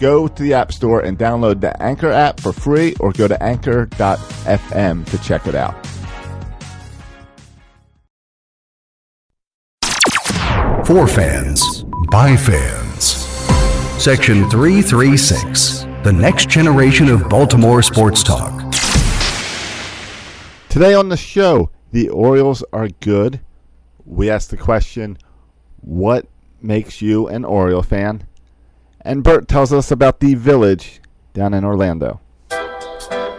Go to the App Store and download the Anchor app for free, or go to anchor.fm to check it out. For fans, by fans. Section 336, the next generation of Baltimore sports talk. Today on the show, the Orioles are good. We asked the question, what makes you an Oriole fan? And Bert tells us about the Village down in Orlando. Section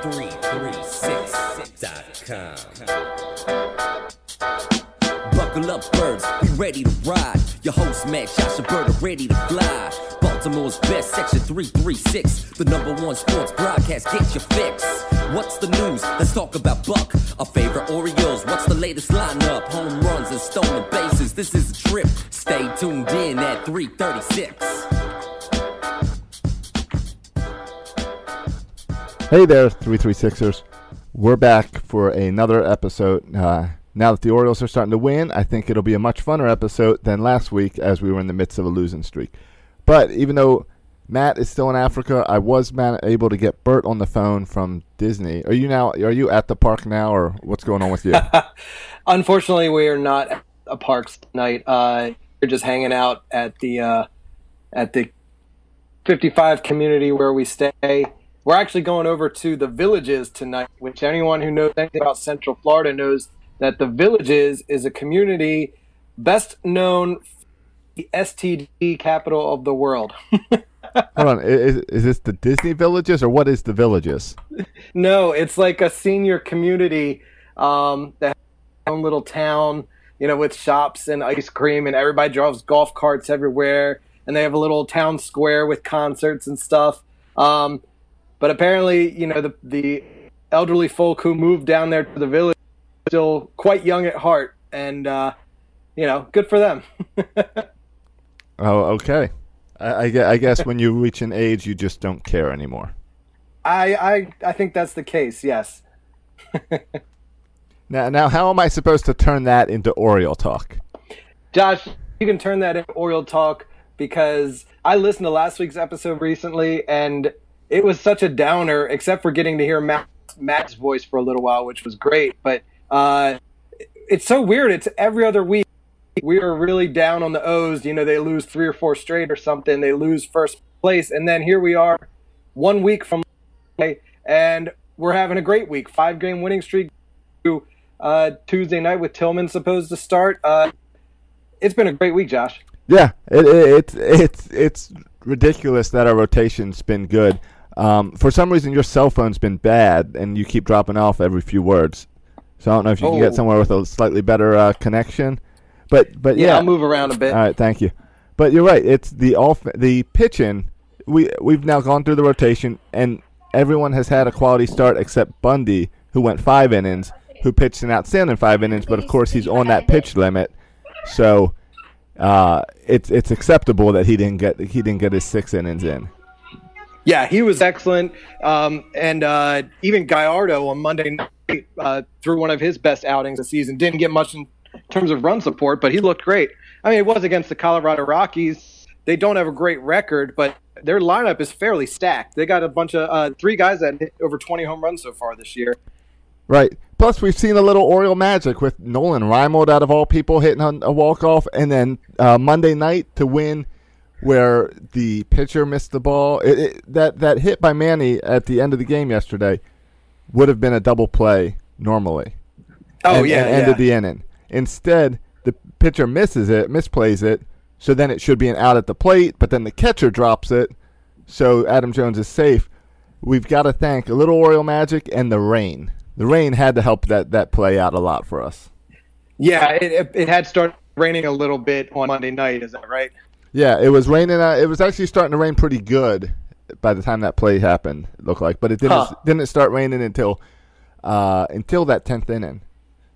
336.com. Buckle up, birds, be ready to ride. Your host, Max Joshua Bird, ready to fly. Baltimore's best, Section 336. The number one sports broadcast, get your fix. What's the news? Let's talk about Buck. Our favorite Orioles, what's the latest lineup? Home runs and stolen bases, this is a trip. Stay tuned in at 336. Hey there, 336ers. We're back for another episode. Now that the Orioles are starting to win, I think it'll be a much funner episode than last week as we were in the midst of a losing streak. But even though Matt is still in Africa, I was able to get Bert on the phone from Disney. Are you at the park now, or what's going on with you? Unfortunately, we are not at a park tonight. We're just hanging out at the 55 community where we stay. We're actually going over to the Villages tonight, which anyone who knows anything about Central Florida knows that the Villages is a community best known for the STD capital of the world. Hold on, is this the Disney Villages, or what is the Villages? No, it's like a senior community that has its own little town, with shops and ice cream, and everybody drives golf carts everywhere, and they have a little town square with concerts and stuff. But apparently, the elderly folk who moved down there to the Village are still quite young at heart, and good for them. Oh, okay. I guess when you reach an age, you just don't care anymore. I think that's the case, yes. Now, how am I supposed to turn that into Oriole talk? Josh, you can turn that into Oriole talk, because I listened to last week's episode recently, and it was such a downer, except for getting to hear Max's voice for a little while, which was great. But it's so weird. It's every other week. We were really down on the O's. They lose 3 or 4 straight or something. They lose first place. And then here we are 1 week from Monday, and we're having a great week. 5-game winning streak to Tuesday night with Tillman supposed to start. It's been a great week, Josh. Yeah, it's ridiculous that our rotation's been good. For some reason, your cell phone's been bad, and you keep dropping off every few words. So I don't know if you can get somewhere with a slightly better connection. But yeah, I'll move around a bit. All right, thank you. But you're right. It's the pitching. We've now gone through the rotation, and everyone has had a quality start except Bundy, who went 5 innings, who pitched an outstanding 5 innings. But of course, he's on that pitch limit, so it's acceptable that he didn't get his 6 innings in. Yeah, he was excellent, and even Gallardo on Monday night threw one of his best outings of the season. Didn't get much in terms of run support, but he looked great. I mean, it was against the Colorado Rockies. They don't have a great record, but their lineup is fairly stacked. They got a bunch of 3 guys that hit over 20 home runs so far this year. Right. Plus, we've seen a little Oriole magic with Nolan Reimold, out of all people, hitting on a walk-off, and then Monday night to win where the pitcher missed the ball. That hit by Manny at the end of the game yesterday would have been a double play normally. Ended the inning. Instead, the pitcher misplays it, so then it should be an out at the plate, but then the catcher drops it, so Adam Jones is safe. We've got to thank a little Oriole magic and the rain. The rain had to help that play out a lot for us. Yeah, it had started raining a little bit on Monday night, is that right? Yeah, it was raining. It was actually starting to rain pretty good by the time that play happened, it looked like. But it didn't start raining until that 10th inning.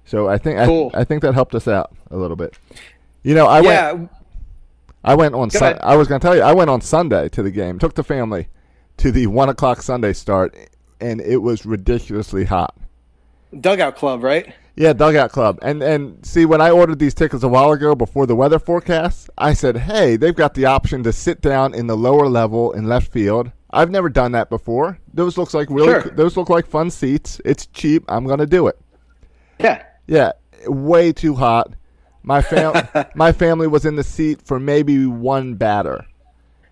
So I think cool. I think that helped us out a little bit. You know, I went on. I was going to tell you, I went on Sunday to the game. Took the family to the 1 o'clock Sunday start, and it was ridiculously hot. Dugout Club, right? Yeah, Dugout Club. And see, when I ordered these tickets a while ago before the weather forecast, I said, hey, they've got the option to sit down in the lower level in left field. I've never done that before. Those looks like really, sure. Those look like fun seats. It's cheap. I'm going to do it. Yeah. Yeah, way too hot. My family was in the seat for maybe one batter,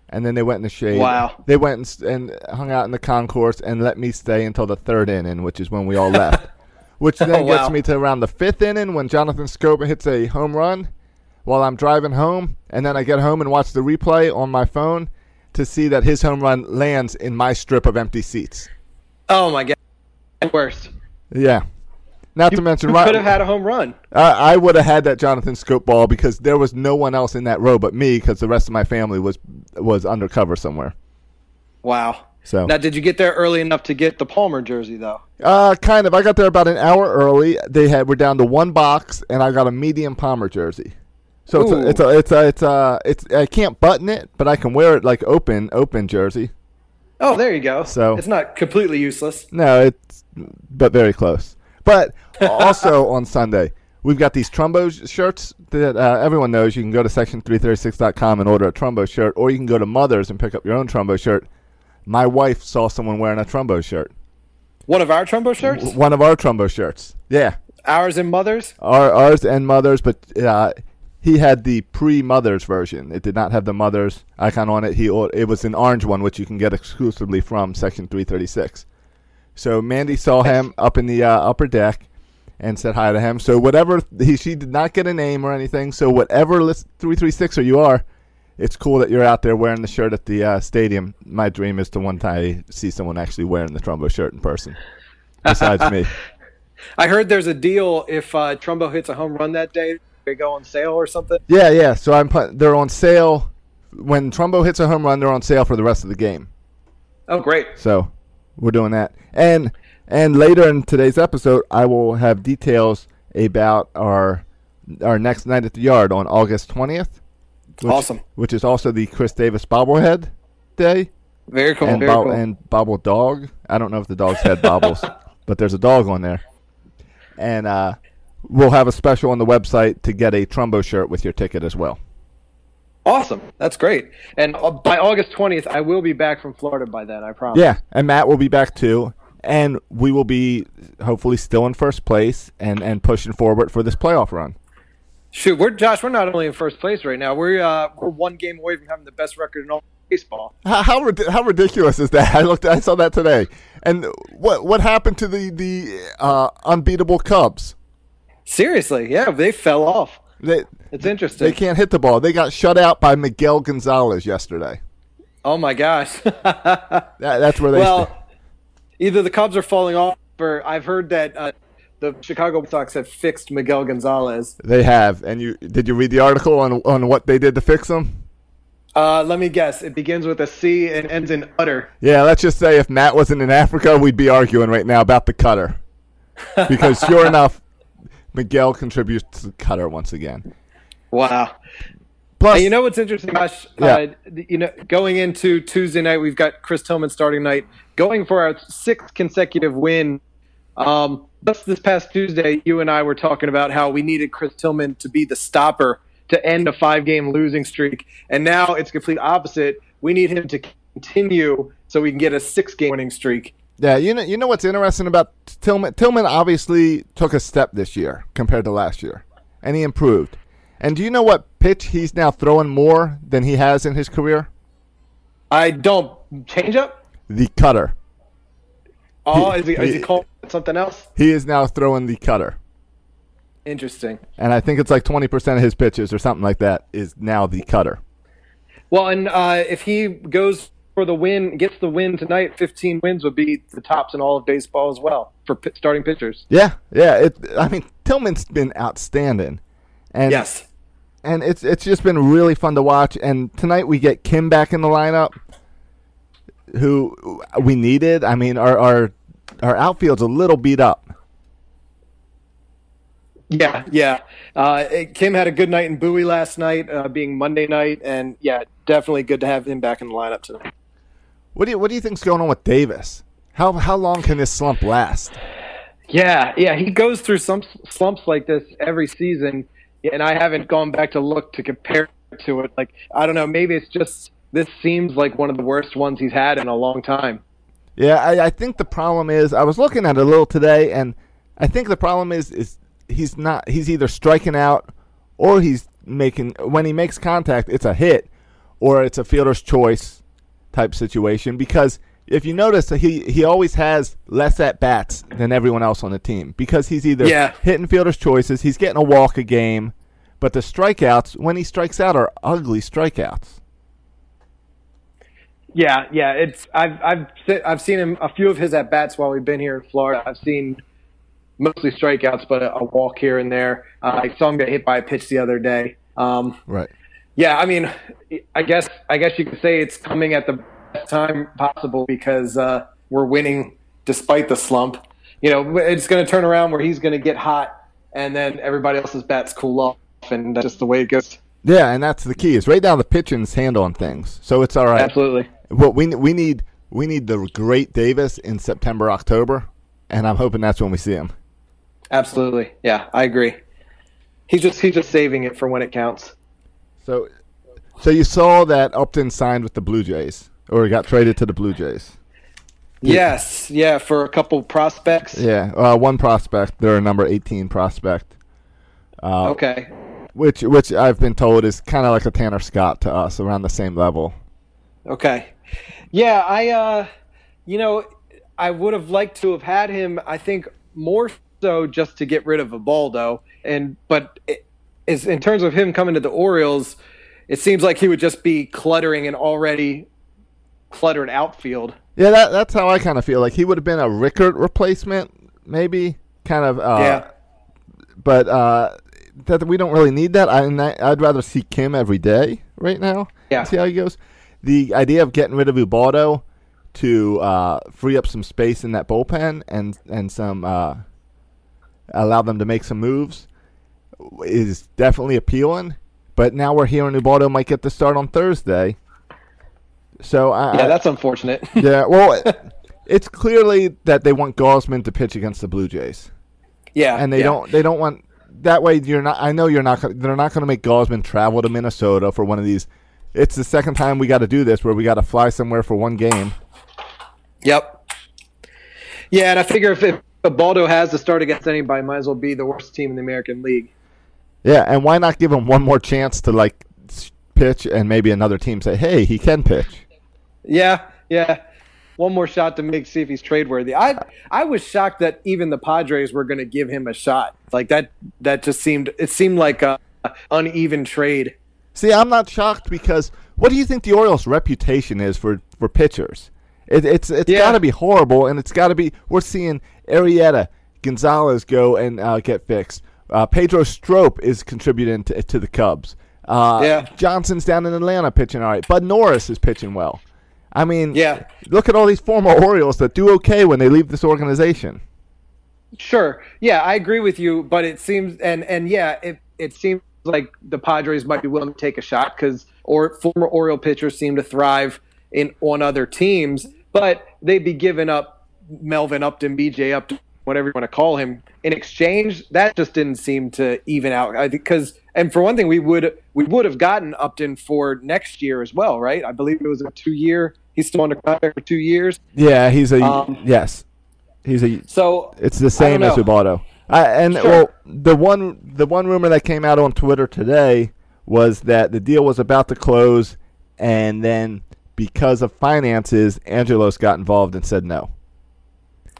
and then they went in the shade. Wow. They went and hung out in the concourse and let me stay until the third inning, which is when we all left. Which then gets me to around the fifth inning when Jonathan Schoop hits a home run while I'm driving home. And then I get home and watch the replay on my phone to see that his home run lands in my strip of empty seats. Oh, my God. Worst. Yeah. Not to mention, you could have had a home run. I would have had that Jonathan Schoop ball because there was no one else in that row but me because the rest of my family was undercover somewhere. Wow. So. Now, did you get there early enough to get the Palmer jersey, though? Kind of. I got there about an hour early. We're down to one box, and I got a medium Palmer jersey. So it's I can't button it, but I can wear it like open jersey. Oh, there you go. So it's not completely useless. No, but very close. But also on Sunday, we've got these Trumbo shirts that everyone knows. You can go to section336.com and order a Trumbo shirt, or you can go to Mother's and pick up your own Trumbo shirt. My wife saw someone wearing a Trumbo shirt. One of our Trumbo shirts? One of our Trumbo shirts, yeah. Ours and Mother's? Ours and Mother's, but he had the pre-Mother's version. It did not have the Mother's icon on it. It was an orange one, which you can get exclusively from Section 336. So Mandy saw him up in the upper deck and said hi to him. So whatever she did not get a name or anything, so whatever 336er you are, it's cool that you're out there wearing the shirt at the stadium. My dream is to one time see someone actually wearing the Trumbo shirt in person, besides me. I heard there's a deal if Trumbo hits a home run that day, they go on sale or something. Yeah. So they're on sale. When Trumbo hits a home run, they're on sale for the rest of the game. Oh, great. So we're doing that. And later in today's episode, I will have details about our next night at the yard on August 20th. Awesome. Which is also the Chris Davis bobblehead day. Very cool. And bobble dog. I don't know if the dog's head bobbles, but there's a dog on there. And we'll have a special on the website to get a Trumbo shirt with your ticket as well. Awesome. That's great. And by August 20th, I will be back from Florida by then, I promise. Yeah, and Matt will be back too. And we will be hopefully still in first place and pushing forward for this playoff run. Shoot, Josh, we're not only in first place right now. We're one game away from having the best record in all baseball. How ridiculous is that? I saw that today. And what happened to the unbeatable Cubs? Seriously, yeah, they fell off. It's interesting. They can't hit the ball. They got shut out by Miguel Gonzalez yesterday. Oh my gosh. That's where they. Well, either the Cubs are falling off, or I've heard that. The Chicago White Sox have fixed Miguel Gonzalez. They have. And did you read the article on what they did to fix him? Let me guess. It begins with a C and ends in utter. Yeah, let's just say if Matt wasn't in Africa, we'd be arguing right now about the cutter. Because sure enough, Miguel contributes to the cutter once again. Wow. Plus, and you know what's interesting, Josh? Yeah. Going into Tuesday night, we've got Chris Tillman starting night. Going for our sixth consecutive win. Just this past Tuesday, you and I were talking about how we needed Chris Tillman to be the stopper to end a 5-game losing streak, and now it's complete opposite. We need him to continue so we can get a 6-game winning streak. Yeah, you know what's interesting about Tillman? Tillman obviously took a step this year compared to last year, and he improved. And do you know what pitch he's now throwing more than he has in his career? I don't. Changeup? The cutter. Oh, is he called something else? He is now throwing the cutter. Interesting. And I think it's like 20% of his pitches or something like that is now the cutter. Well, and if he goes for the win, gets the win tonight, 15 wins would be the tops in all of baseball as well for starting pitchers. Yeah. I mean, Tillman's been outstanding. And yes. And it's just been really fun to watch. And tonight we get Kim back in the lineup, who we needed. I mean, our outfield's a little beat up. Yeah. Kim had a good night in Bowie last night, being Monday night, and yeah, definitely good to have him back in the lineup tonight. What do you think's going on with Davis? How long can this slump last? Yeah, he goes through some slumps like this every season, and I haven't gone back to look to compare to it. Like, I don't know, maybe it's just this seems like one of the worst ones he's had in a long time. Yeah, I think the problem is, I was looking at it a little today, and I think the problem is he's either striking out or he's making, when he makes contact, it's a hit or it's a fielder's choice type situation, because if you notice, he always has less at-bats than everyone else on the team, because he's either hitting fielder's choices, he's getting a walk a game, but the strikeouts, when he strikes out, are ugly strikeouts. Yeah, I've seen him, a few of his at-bats while we've been here in Florida. I've seen mostly strikeouts, but a walk here and there. I saw him get hit by a pitch the other day. Right. Yeah, I mean, I guess you could say it's coming at the best time possible, because we're winning despite the slump. You know, it's going to turn around where he's going to get hot, and then everybody else's bats cool off, and that's just the way it goes. Yeah, and that's the key. Is right now the pitching's hand on things, so it's all right. Absolutely. What we need the great Davis in September, October, and I'm hoping that's when we see him. Absolutely. Yeah, I agree. He's just saving it for when it counts. So you saw that Upton signed with the Blue Jays, or got traded to the Blue Jays. Yes, yeah, for a couple prospects. Yeah, one prospect. They're a number 18 prospect. Okay. Which I've been told is kind of like a Tanner Scott to us, around the same level. Okay. Yeah, I would have liked to have had him, I think, more so just to get rid of Ubaldo. But in terms of him coming to the Orioles, it seems like he would just be cluttering an already cluttered outfield. Yeah, that's how I kind of feel. Like, he would have been a Rickert replacement, maybe, kind of. But... that we don't really need that. I'd rather see Kim every day right now. Yeah. See how he goes. The idea of getting rid of Ubaldo to free up some space in that bullpen and some allow them to make some moves is definitely appealing. But now we're hearing Ubaldo might get the start on Thursday. So that's unfortunate. Yeah. Well, it's clearly that they want Gausman to pitch against the Blue Jays. Yeah. And they don't want. That way, they're not going to make Gausman travel to Minnesota for one of these. It's the second time we got to do this, where we got to fly somewhere for one game. Yep. Yeah, and I figure if Ubaldo has to start against anybody, might as well be the worst team in the American League. Yeah, and why not give him one more chance to like pitch, and maybe another team say, "Hey, he can pitch." Yeah. One more shot to see if he's trade worthy. I was shocked that even the Padres were going to give him a shot. Like that just seemed like a uneven trade. See, I'm not shocked, because what do you think the Orioles' reputation is for pitchers? It's got to be horrible, and it's got to be. We're seeing Arrieta, Gonzalez go and get fixed. Pedro Strop is contributing to the Cubs. Johnson's down in Atlanta pitching all right. Bud Norris is pitching well. I mean, Look at all these former Orioles that do okay when they leave this organization. Sure. Yeah, I agree with you, but it seems it seems like the Padres might be willing to take a shot, because former Oriole pitchers seem to thrive on other teams, but they'd be giving up Melvin Upton, BJ Upton, whatever you want to call him, in exchange. That just didn't seem to even out. And for one thing, we would have gotten Upton for next year as well, right? I believe it was a 2-year. He's still under contract for 2 years. Yeah, he's a yes. He's a so. It's the same as Ubaldo. The one rumor that came out on Twitter today was that the deal was about to close, and then because of finances, Angelos got involved and said no.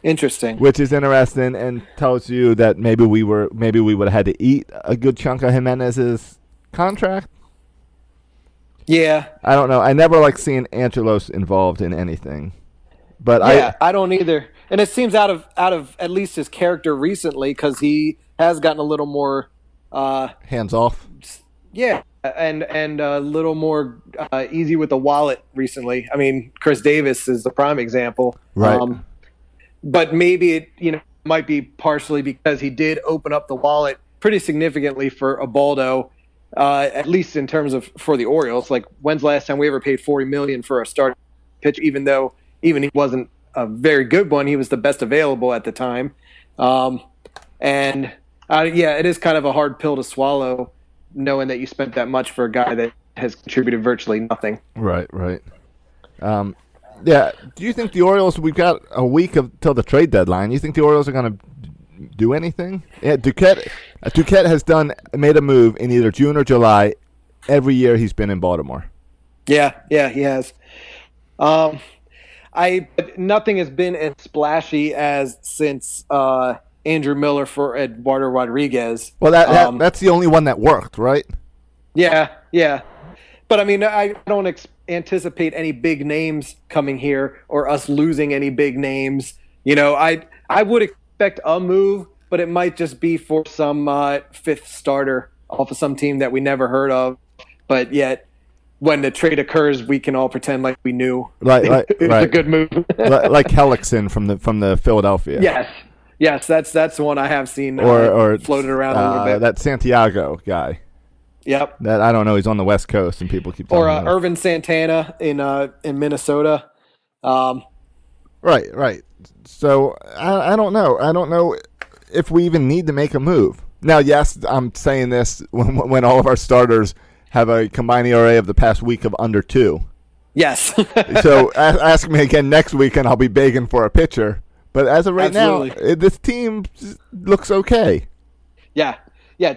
Interesting. Which is interesting, and tells you that maybe we would have had to eat a good chunk of Jimenez's contract. Yeah. I don't know. I never like seeing Angelos involved in anything. But yeah, I don't either. And it seems out of at least his character recently, because he has gotten a little more hands off. Yeah, and a little more easy with the wallet recently. I mean, Chris Davis is the prime example. Right. But maybe it might be partially because he did open up the wallet pretty significantly for Ubaldo, at least in terms of for the Orioles. Like, when's the last time we ever paid $40 million for a starting pitcher, even though he wasn't a very good one, he was the best available at the time. Yeah, it is kind of a hard pill to swallow, knowing that you spent that much for a guy that has contributed virtually nothing. Right, right. Yeah. Do you think the Orioles? We've got a week till the trade deadline. You think the Orioles are going to do anything? Yeah, Duquette has made a move in either June or July every year he's been in Baltimore. Yeah, he has. Nothing has been as splashy as since Andrew Miller for Eduardo Rodriguez. Well, that's the only one that worked, right? Yeah. But, I mean, I don't anticipate any big names coming here or us losing any big names. I would expect a move, but it might just be for some fifth starter off of some team that we never heard of. But yet, when the trade occurs, we can all pretend like we knew. Right. It was a good move. Like Hellickson from the Philadelphia. Yes, that's the one I have seen or floated around a little bit. That Santiago guy. Yep. That I don't know. He's on the West Coast, and people keep talking about Irvin Santana in Minnesota. Right. So I don't know. I don't know if we even need to make a move now. Yes, I'm saying this when all of our starters have a combined ERA of the past week of under 2. Yes. So ask me again next week, and I'll be begging for a pitcher. But as of right Absolutely. Now, this team looks okay. Yeah.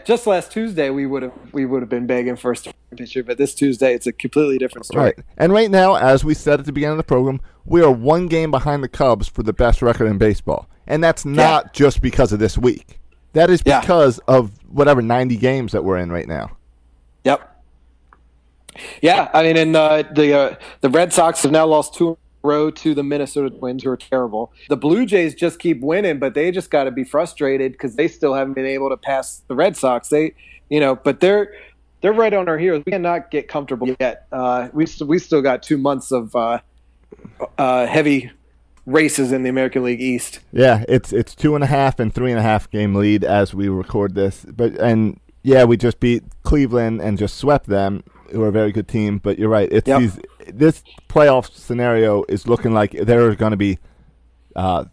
Just last Tuesday, we would have been begging for a starting pitcher, but this Tuesday, it's a completely different story. Right. And right now, as we said at the beginning of the program, we are one game behind the Cubs for the best record in baseball, and that's not just because of this week. That is because of whatever 90 games that we're in right now. Yep. Yeah, I mean, and the Red Sox have now lost 2 in a row to the Minnesota Twins, who are terrible. The Blue Jays just keep winning, but they just got to be frustrated because they still haven't been able to pass the Red Sox. But they're right on our heels. We cannot get comfortable yet. We still got 2 months of heavy races in the American League East. Yeah, it's 2.5 and 3.5 game lead as we record this. But we just beat Cleveland and just swept them, who are a very good team, but you're right. It's this playoff scenario is looking like there are going to be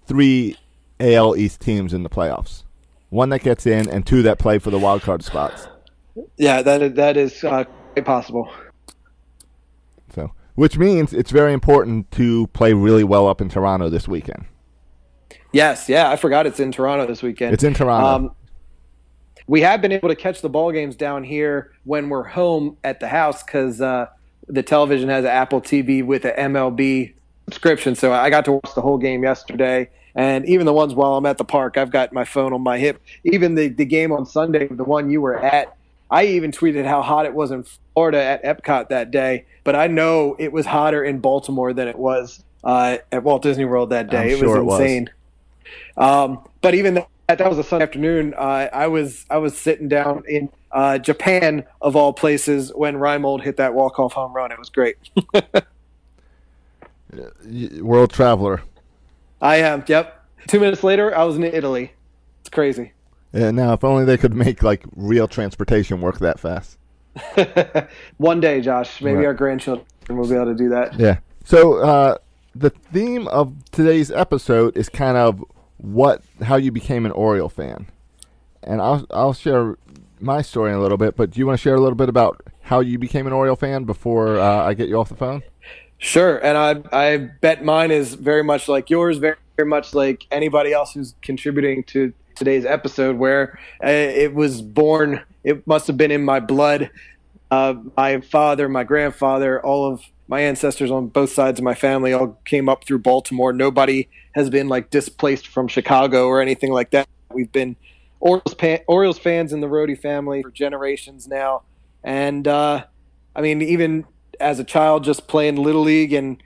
3 AL East teams in the playoffs. One that gets in and 2 that play for the wild card spots. Yeah, that is quite possible. So, which means it's very important to play really well up in Toronto this weekend. Yes, I forgot it's in Toronto this weekend. It's in Toronto. We have been able to catch the ball games down here when we're home at the house because the television has an Apple TV with an MLB subscription. So I got to watch the whole game yesterday, and even the ones while I'm at the park, I've got my phone on my hip. Even the game on Sunday, the one you were at, I even tweeted how hot it was in Florida at Epcot that day. But I know it was hotter in Baltimore than it was at Walt Disney World that day. It was insane. But even that was a Sunday afternoon. I was sitting down in Japan, of all places, when Reimold hit that walk-off home run. It was great. World traveler. I am, yep. 2 minutes later, I was in Italy. It's crazy. Yeah, now, if only they could make, real transportation work that fast. One day, Josh. Maybe our grandchildren will be able to do that. Yeah. So the theme of today's episode is kind of how you became an Oriole fan, and I'll share my story in a little bit. But do you want to share a little bit about how you became an Oriole fan before I get you off the phone? Sure, and I bet mine is very much like yours, very, very much like anybody else who's contributing to today's episode. Where it was born, it must have been in my blood. My father, my grandfather, all of my ancestors on both sides of my family all came up through Baltimore. Nobody has been displaced from Chicago or anything like that. We've been Orioles fans in the Rohde family for generations now. And even as a child, just playing Little League and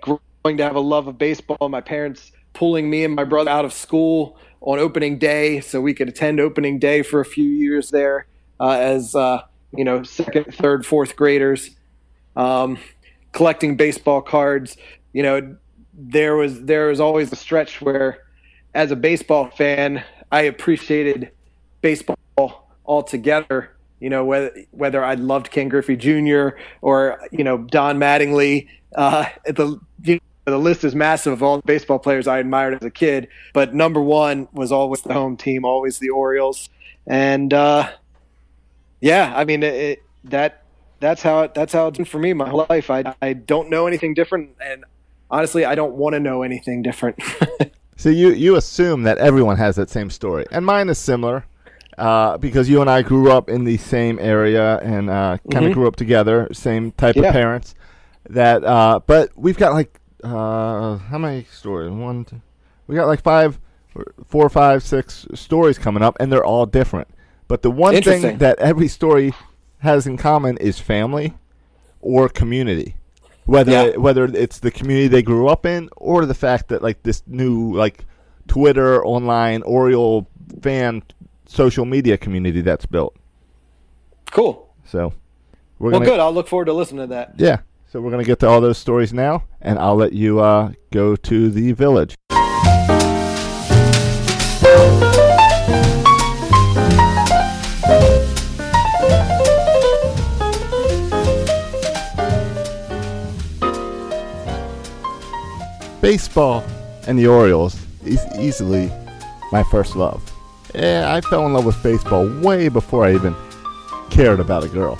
growing to have a love of baseball, my parents pulling me and my brother out of school on opening day so we could attend opening day for a few years there as you know, second, third, fourth graders, collecting baseball cards. You know, there was always a stretch where, as a baseball fan, I appreciated baseball altogether. You know, whether I loved Ken Griffey Jr. or, you know, Don Mattingly, the list is massive of all the baseball players I admired as a kid, but number one was always the home team, always the Orioles. And that's how it's been for me my whole life. I don't know anything different, and honestly, I don't want to know anything different. So you assume that everyone has that same story, and mine is similar, because you and I grew up in the same area and kind of grew up together, same type of parents. That but we've got like how many stories? One, two, we got like four, five, six stories coming up, and they're all different. But the one thing that every story has in common is family or community, whether it's the community they grew up in or the fact that like this new like Twitter online Oriole fan social media community that's built. Cool. So we're good. I'll look forward to listening to that. Yeah. So we're going to get to all those stories now, and I'll let you go to the village. Baseball and the Orioles is easily my first love. Yeah, I fell in love with baseball way before I even cared about a girl.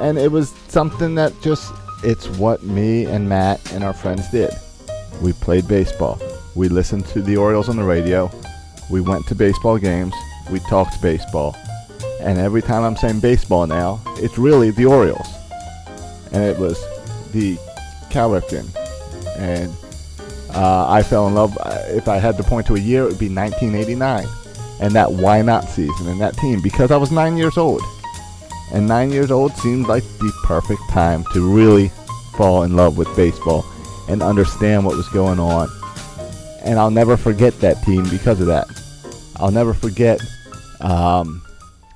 And it was something that just, it's what me and Matt and our friends did. We played baseball. We listened to the Orioles on the radio. We went to baseball games. We talked baseball. And every time I'm saying baseball now, it's really the Orioles. And it was the Cal Ripken. And I fell in love. If I had to point to a year, it would be 1989. And that why not season and that team. Because I was 9 years old. And 9 years old seemed like the perfect time to really fall in love with baseball and understand what was going on. And I'll never forget that team because of that. I'll never forget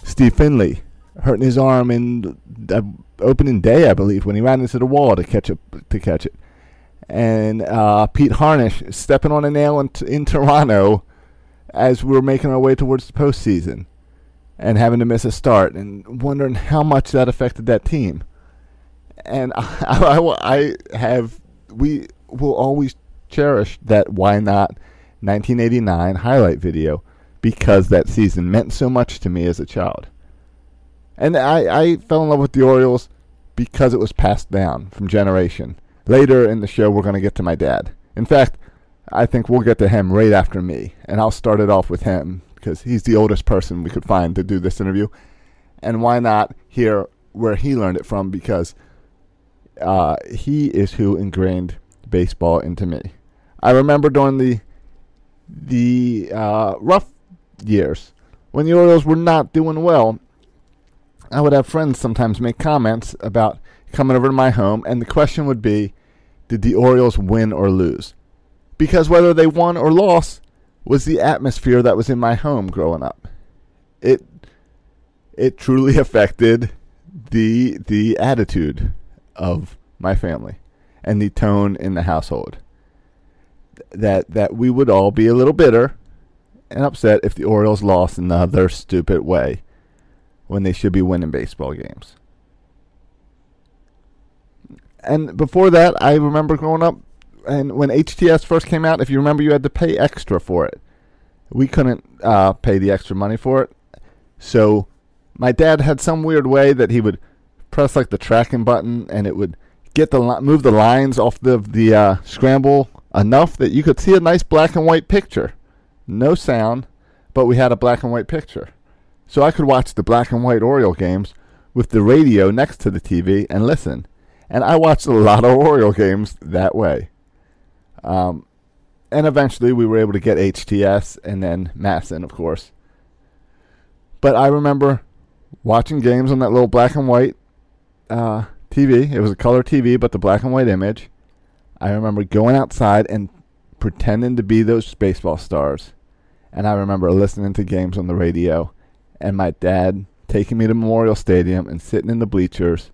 Steve Finley hurting his arm in the opening day, I believe, when he ran into the wall to catch it. And Pete Harnish stepping on a nail in Toronto as we were making our way towards the postseason. And having to miss a start, and wondering how much that affected that team. And we will always cherish that Why Not 1989 highlight video because that season meant so much to me as a child. And I fell in love with the Orioles because it was passed down from generation. Later in the show, we're going to get to my dad. In fact, I think we'll get to him right after me, and I'll start it off with him, because he's the oldest person we could find to do this interview. And why not hear where he learned it from, because he is who ingrained baseball into me. I remember during the rough years, when the Orioles were not doing well, I would have friends sometimes make comments about coming over to my home, and the question would be, did the Orioles win or lose? Because whether they won or lost was the atmosphere that was in my home growing up. It truly affected the attitude of my family and the tone in the household. That we would all be a little bitter and upset if the Orioles lost in another stupid way when they should be winning baseball games. And before that, I remember growing up, and when HTS first came out, if you remember, you had to pay extra for it. We couldn't pay the extra money for it. So my dad had some weird way that he would press like the tracking button, and it would get move the lines off the scramble enough that you could see a nice black and white picture. No sound, but we had a black and white picture. So I could watch the black and white Oriole games with the radio next to the TV and listen. And I watched a lot of Oriole games that way. And eventually we were able to get HTS and then Masson, of course. But I remember watching games on that little black and white TV. It was a color TV, but the black and white image. I remember going outside and pretending to be those baseball stars. And I remember listening to games on the radio. And my dad taking me to Memorial Stadium and sitting in the bleachers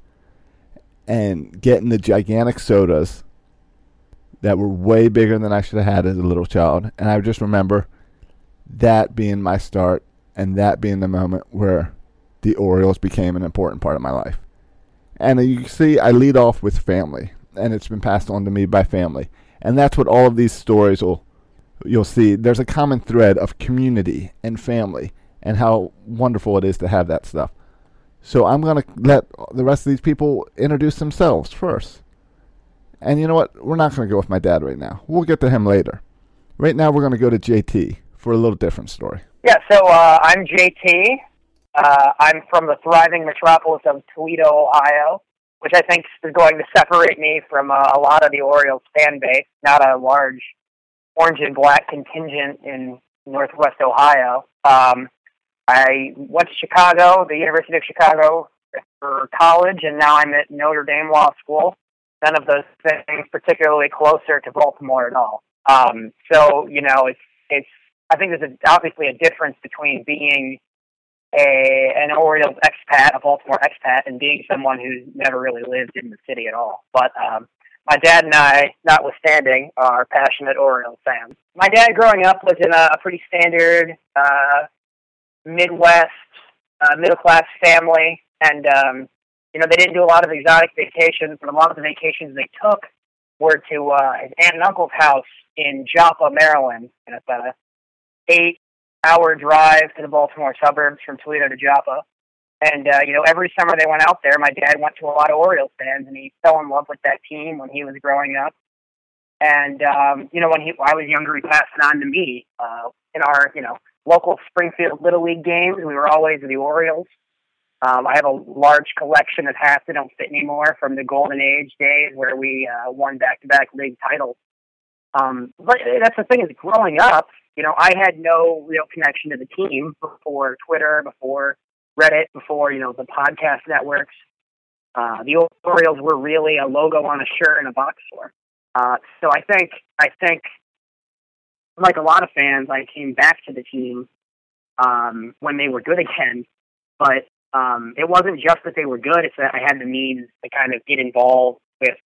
and getting the gigantic sodas that were way bigger than I should have had as a little child. And I just remember that being my start and that being the moment where the Orioles became an important part of my life. And you see, I lead off with family, and it's been passed on to me by family. And that's what all of these stories will, you'll see. There's a common thread of community and family and how wonderful it is to have that stuff. So I'm going to let the rest of these people introduce themselves first. And you know what? We're not going to go with my dad right now. We'll get to him later. Right now, we're going to go to JT for a little different story. Yeah, so I'm JT. I'm from the thriving metropolis of Toledo, Ohio, which I think is going to separate me from a lot of the Orioles fan base, not a large orange and black contingent in Northwest Ohio. I went to Chicago, the University of Chicago, for college, and now I'm at Notre Dame Law School. None of those things particularly closer to Baltimore at all. So, you know, it's. I think there's obviously a difference between being an Orioles expat, a Baltimore expat, and being someone who's never really lived in the city at all. But my dad and I, notwithstanding, are passionate Orioles fans. My dad growing up was in a pretty standard Midwest, middle-class family, and, you know, they didn't do a lot of exotic vacations, but a lot of the vacations they took were to his aunt and uncle's house in Joppa, Maryland, and it's about an 8-hour drive to the Baltimore suburbs from Toledo to Joppa. And, you know, every summer they went out there. My dad went to a lot of Orioles fans, and he fell in love with that team when he was growing up. And, you know, when I was younger, he passed it on to me. In our, you know, local Springfield Little League games, we were always the Orioles. I have a large collection of hats that don't fit anymore from the Golden Age days where we won back-to-back league titles. But that's the thing is, growing up, you know, I had no real connection to the team before Twitter, before Reddit, before, you know, the podcast networks. The Orioles were really a logo on a shirt and a box score. So I think, like a lot of fans, I came back to the team when they were good again, but it wasn't just that they were good, it's that I had the means to kind of get involved with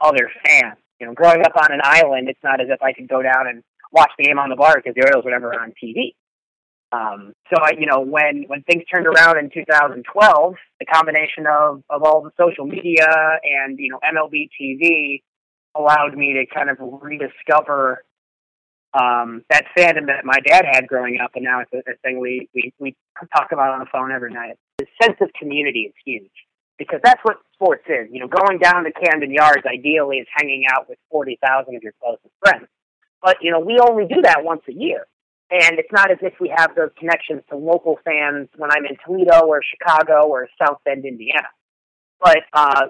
other fans. You know, growing up on an island, it's not as if I could go down and watch the game on the bar because the Orioles were never on TV. So, you know, when things turned around in 2012, the combination of all the social media and, you know, MLB TV allowed me to kind of rediscover that fandom that my dad had growing up, and now it's a thing we talk about on the phone every night. The sense of community is huge, because that's what sports is. You know, going down to Camden Yards, ideally, is hanging out with 40,000 of your closest friends. But, you know, we only do that once a year, and it's not as if we have those connections to local fans when I'm in Toledo or Chicago or South Bend, Indiana. But,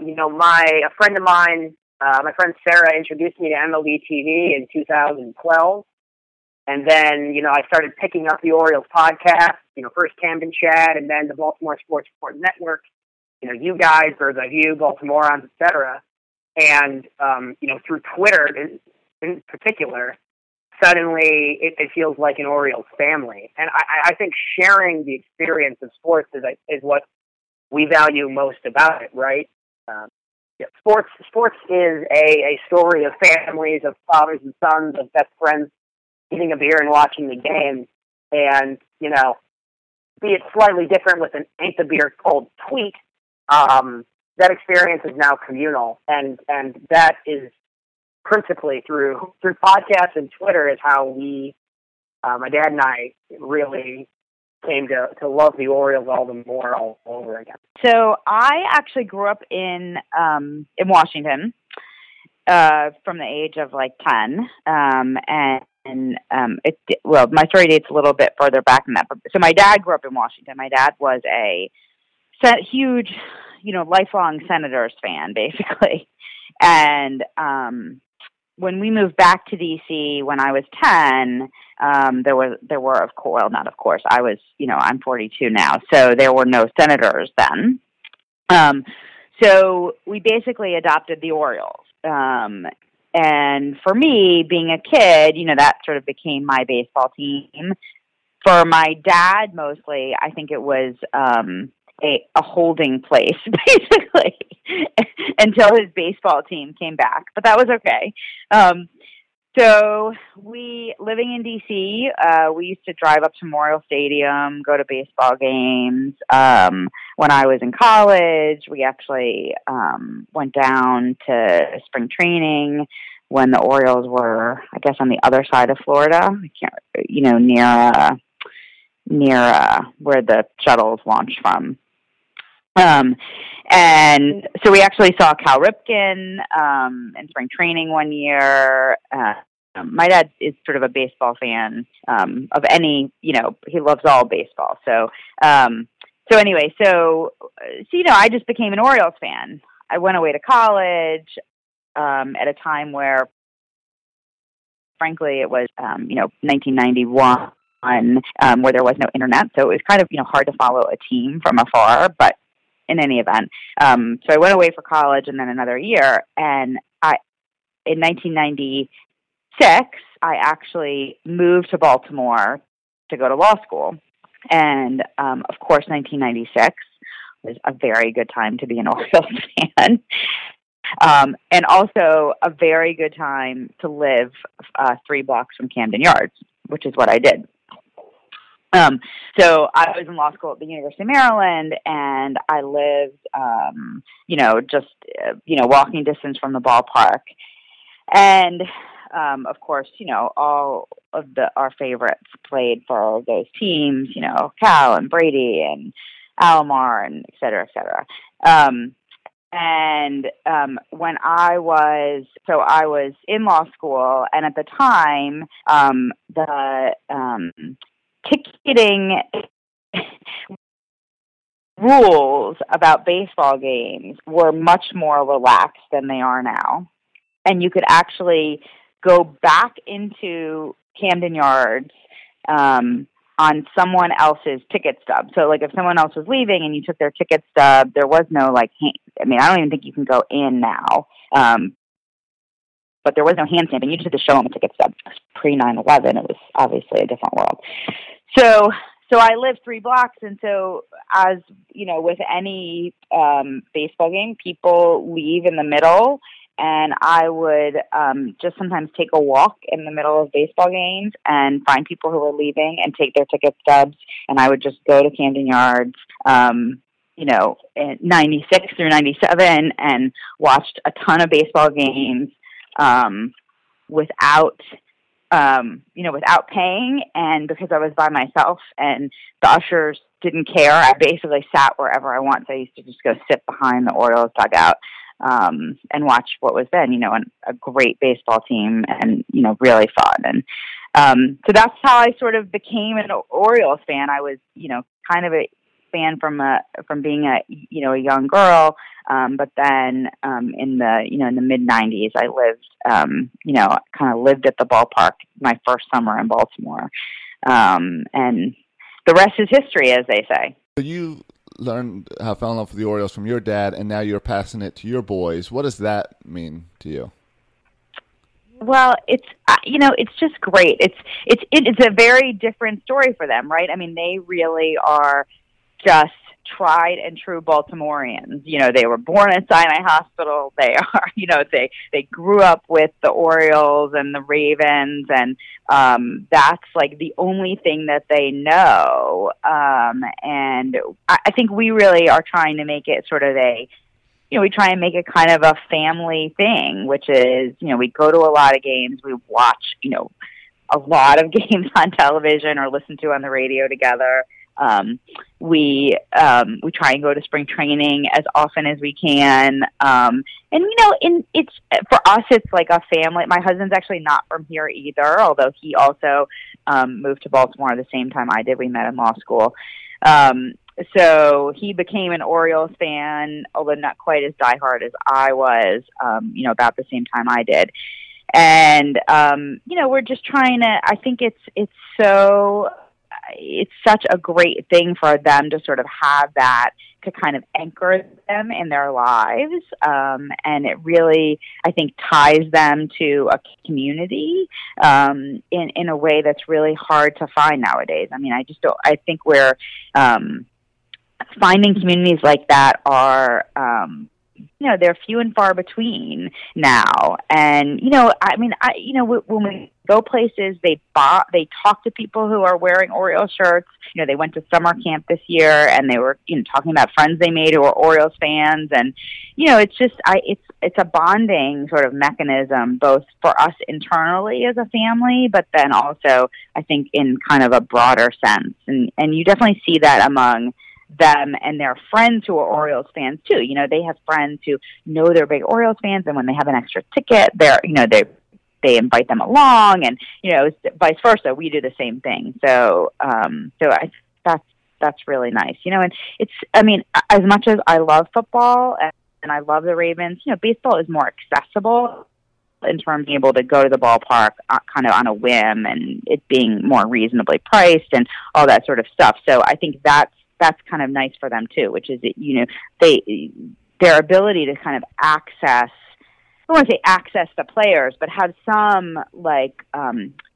you know, a friend of mine, my friend Sarah, introduced me to MLB TV in 2012. And then, you know, I started picking up the Orioles podcast, you know, first Camden Chat and then the Baltimore Sports Report Network, you know, you guys, Bird's Eye View, Baltimoreans, et cetera. And, you know, through Twitter in particular, suddenly it feels like an Orioles family. And I think sharing the experience of sports is what we value most about it, right? Yeah, sports is a story of families, of fathers and sons, of best friends eating a beer and watching the game. And, you know, be it slightly different with an ain't the beer cold tweet, that experience is now communal. And that is principally through podcasts and Twitter is how we, my dad and I, really came to love the Orioles all the more all over again. So I actually grew up in Washington from the age of like 10, and my story dates a little bit further back than that. So my dad grew up in Washington. My dad was a huge, you know, lifelong Senators fan, basically, and when we moved back to DC when I was 10, there were of course, well, not of course, I was, you know, I'm 42 now, so there were no Senators then. So we basically adopted the Orioles. And for me, being a kid, you know, that sort of became my baseball team. For my dad, mostly, I think it was a holding place, basically, until his baseball team came back. But that was okay. So we, living in D.C., we used to drive up to Memorial Stadium, go to baseball games. When I was in college, we actually went down to spring training when the Orioles were, I guess, on the other side of Florida. I can't, you know, near where the shuttles launch from. And so we actually saw Cal Ripken in spring training one year. My dad is sort of a baseball fan of any, you know, he loves all baseball. So you know, I just became an Orioles fan. I went away to college at a time where, frankly, it was, 1991. Where there was no internet, so it was kind of, you know, hard to follow a team from afar. But in any event, so I went away for college and then another year. And in 1996, I actually moved to Baltimore to go to law school. And of course, 1996 was a very good time to be an Orioles fan. And also a very good time to live 3 blocks from Camden Yards, which is what I did. So I was in law school at the University of Maryland, and I lived, walking distance from the ballpark. And, of course, you know, all of our favorites played for all those teams, you know, Cal and Brady and Alomar and et cetera, et cetera. I was in law school, and at the time, the ticketing rules about baseball games were much more relaxed than they are now. And you could actually go back into Camden Yards, on someone else's ticket stub. So, like, if someone else was leaving and you took their ticket stub, there was no, like, I don't even think you can go in now. But there was no hand stamping. You just had to show them a ticket stub. Pre-9/11, it was obviously a different world. So I lived 3 blocks, and so, as you know, with any baseball game, people leave in the middle. And I would just sometimes take a walk in the middle of baseball games and find people who were leaving and take their ticket stubs. And I would just go to Camden Yards, in 96 through 97, and watched a ton of baseball games without paying. And because I was by myself and the ushers didn't care, I basically sat wherever I wanted. So I used to just go sit behind the Orioles dugout and watch what was then, you know, a great baseball team and, you know, really fun. And so that's how I sort of became an Orioles fan. I was, you know, kind of a fan from being a young girl. But then in the mid-90s, I lived, kind of lived at the ballpark my first summer in Baltimore. And the rest is history, as they say. So you fell in love with the Orioles from your dad, and now you're passing it to your boys. What does that mean to you? Well, it's it's just great. It's a very different story for them, right? I mean, they really are just tried and true Baltimoreans. You know, they were born at Sinai Hospital. They are, you know, they grew up with the Orioles and the Ravens, and that's like the only thing that they know. And I think we really are trying to make it sort of we try and make it kind of a family thing, which is, you know, we go to a lot of games, we watch, you know, a lot of games on television or listen to on the radio together. We try and go to spring training as often as we can. It's for us, it's like a family. My husband's actually not from here either, although he also, moved to Baltimore the same time I did. We met in law school. So he became an Orioles fan, although not quite as diehard as I was, about the same time I did. And, we're just trying to, I think it's such a great thing for them to sort of have that to kind of anchor them in their lives. And it really, I think, ties them to a community, in a way that's really hard to find nowadays. I mean, I think we're, finding communities like that are, you know, they're few and far between now. And, you know, I mean, you know, when we go places, they talk to people who are wearing Orioles shirts. You know, they went to summer camp this year and they were, you know, talking about friends they made who are Orioles fans. And, you know, it's just, it's a bonding sort of mechanism, both for us internally as a family, but then also I think in kind of a broader sense. And you definitely see that among them and their friends who are Orioles fans too. You know, they have friends who know they're big Orioles fans, and when they have an extra ticket, they're, you know, they invite them along, and, you know, vice versa. We do the same thing. So, so that's really nice. You know, and it's, I mean, as much as I love football and I love the Ravens, you know, baseball is more accessible in terms of being able to go to the ballpark kind of on a whim, and it being more reasonably priced and all that sort of stuff. So I think that's kind of nice for them too, which is that, you know, their ability to kind of access, I don't want to say access the players, but have some, like,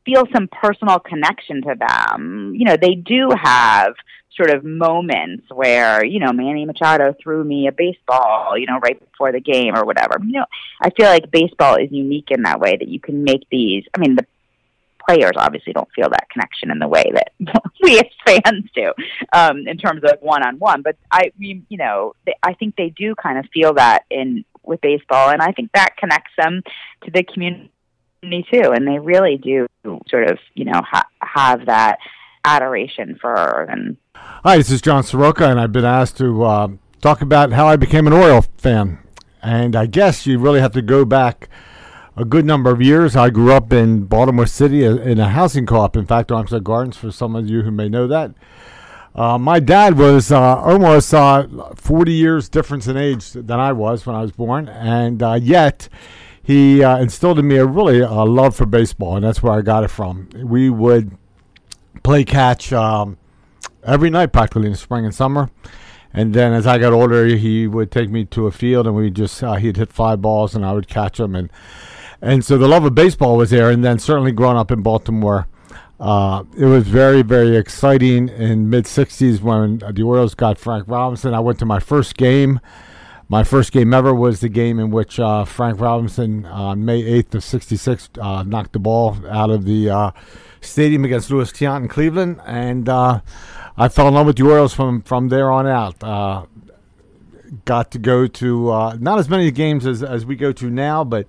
feel some personal connection to them. You know, they do have sort of moments where, you know, Manny Machado threw me a baseball, you know, right before the game or whatever. You know, I feel like baseball is unique in that way, that you can make these, I mean, the players obviously don't feel that connection in the way that we as fans do, in terms of one-on-one. But you know, I think they do kind of feel that with baseball, and I think that connects them to the community too. And they really do sort of, you know, have that adoration for them. Hi, this is John Soroka, and I've been asked to talk about how I became an Oriole fan. And I guess you really have to go back a good number of years. I grew up in Baltimore City in a housing co-op. In fact, Armstead Gardens, for some of you who may know that. My dad was almost 40 years difference in age than I was when I was born. And yet, he instilled in me a love for baseball, and that's where I got it from. We would play catch every night practically in the spring and summer. And then as I got older, he would take me to a field, and he'd hit fly balls, and I would catch them. And so the love of baseball was there, and then certainly growing up in Baltimore, it was very, very exciting in mid-'60s when the Orioles got Frank Robinson. I went to my first game. My first game ever was the game in which Frank Robinson, on May 8th of 66, knocked the ball out of the stadium against Louis Tiant in Cleveland, and I fell in love with the Orioles from there on out. Got to go to not as many games as we go to now, but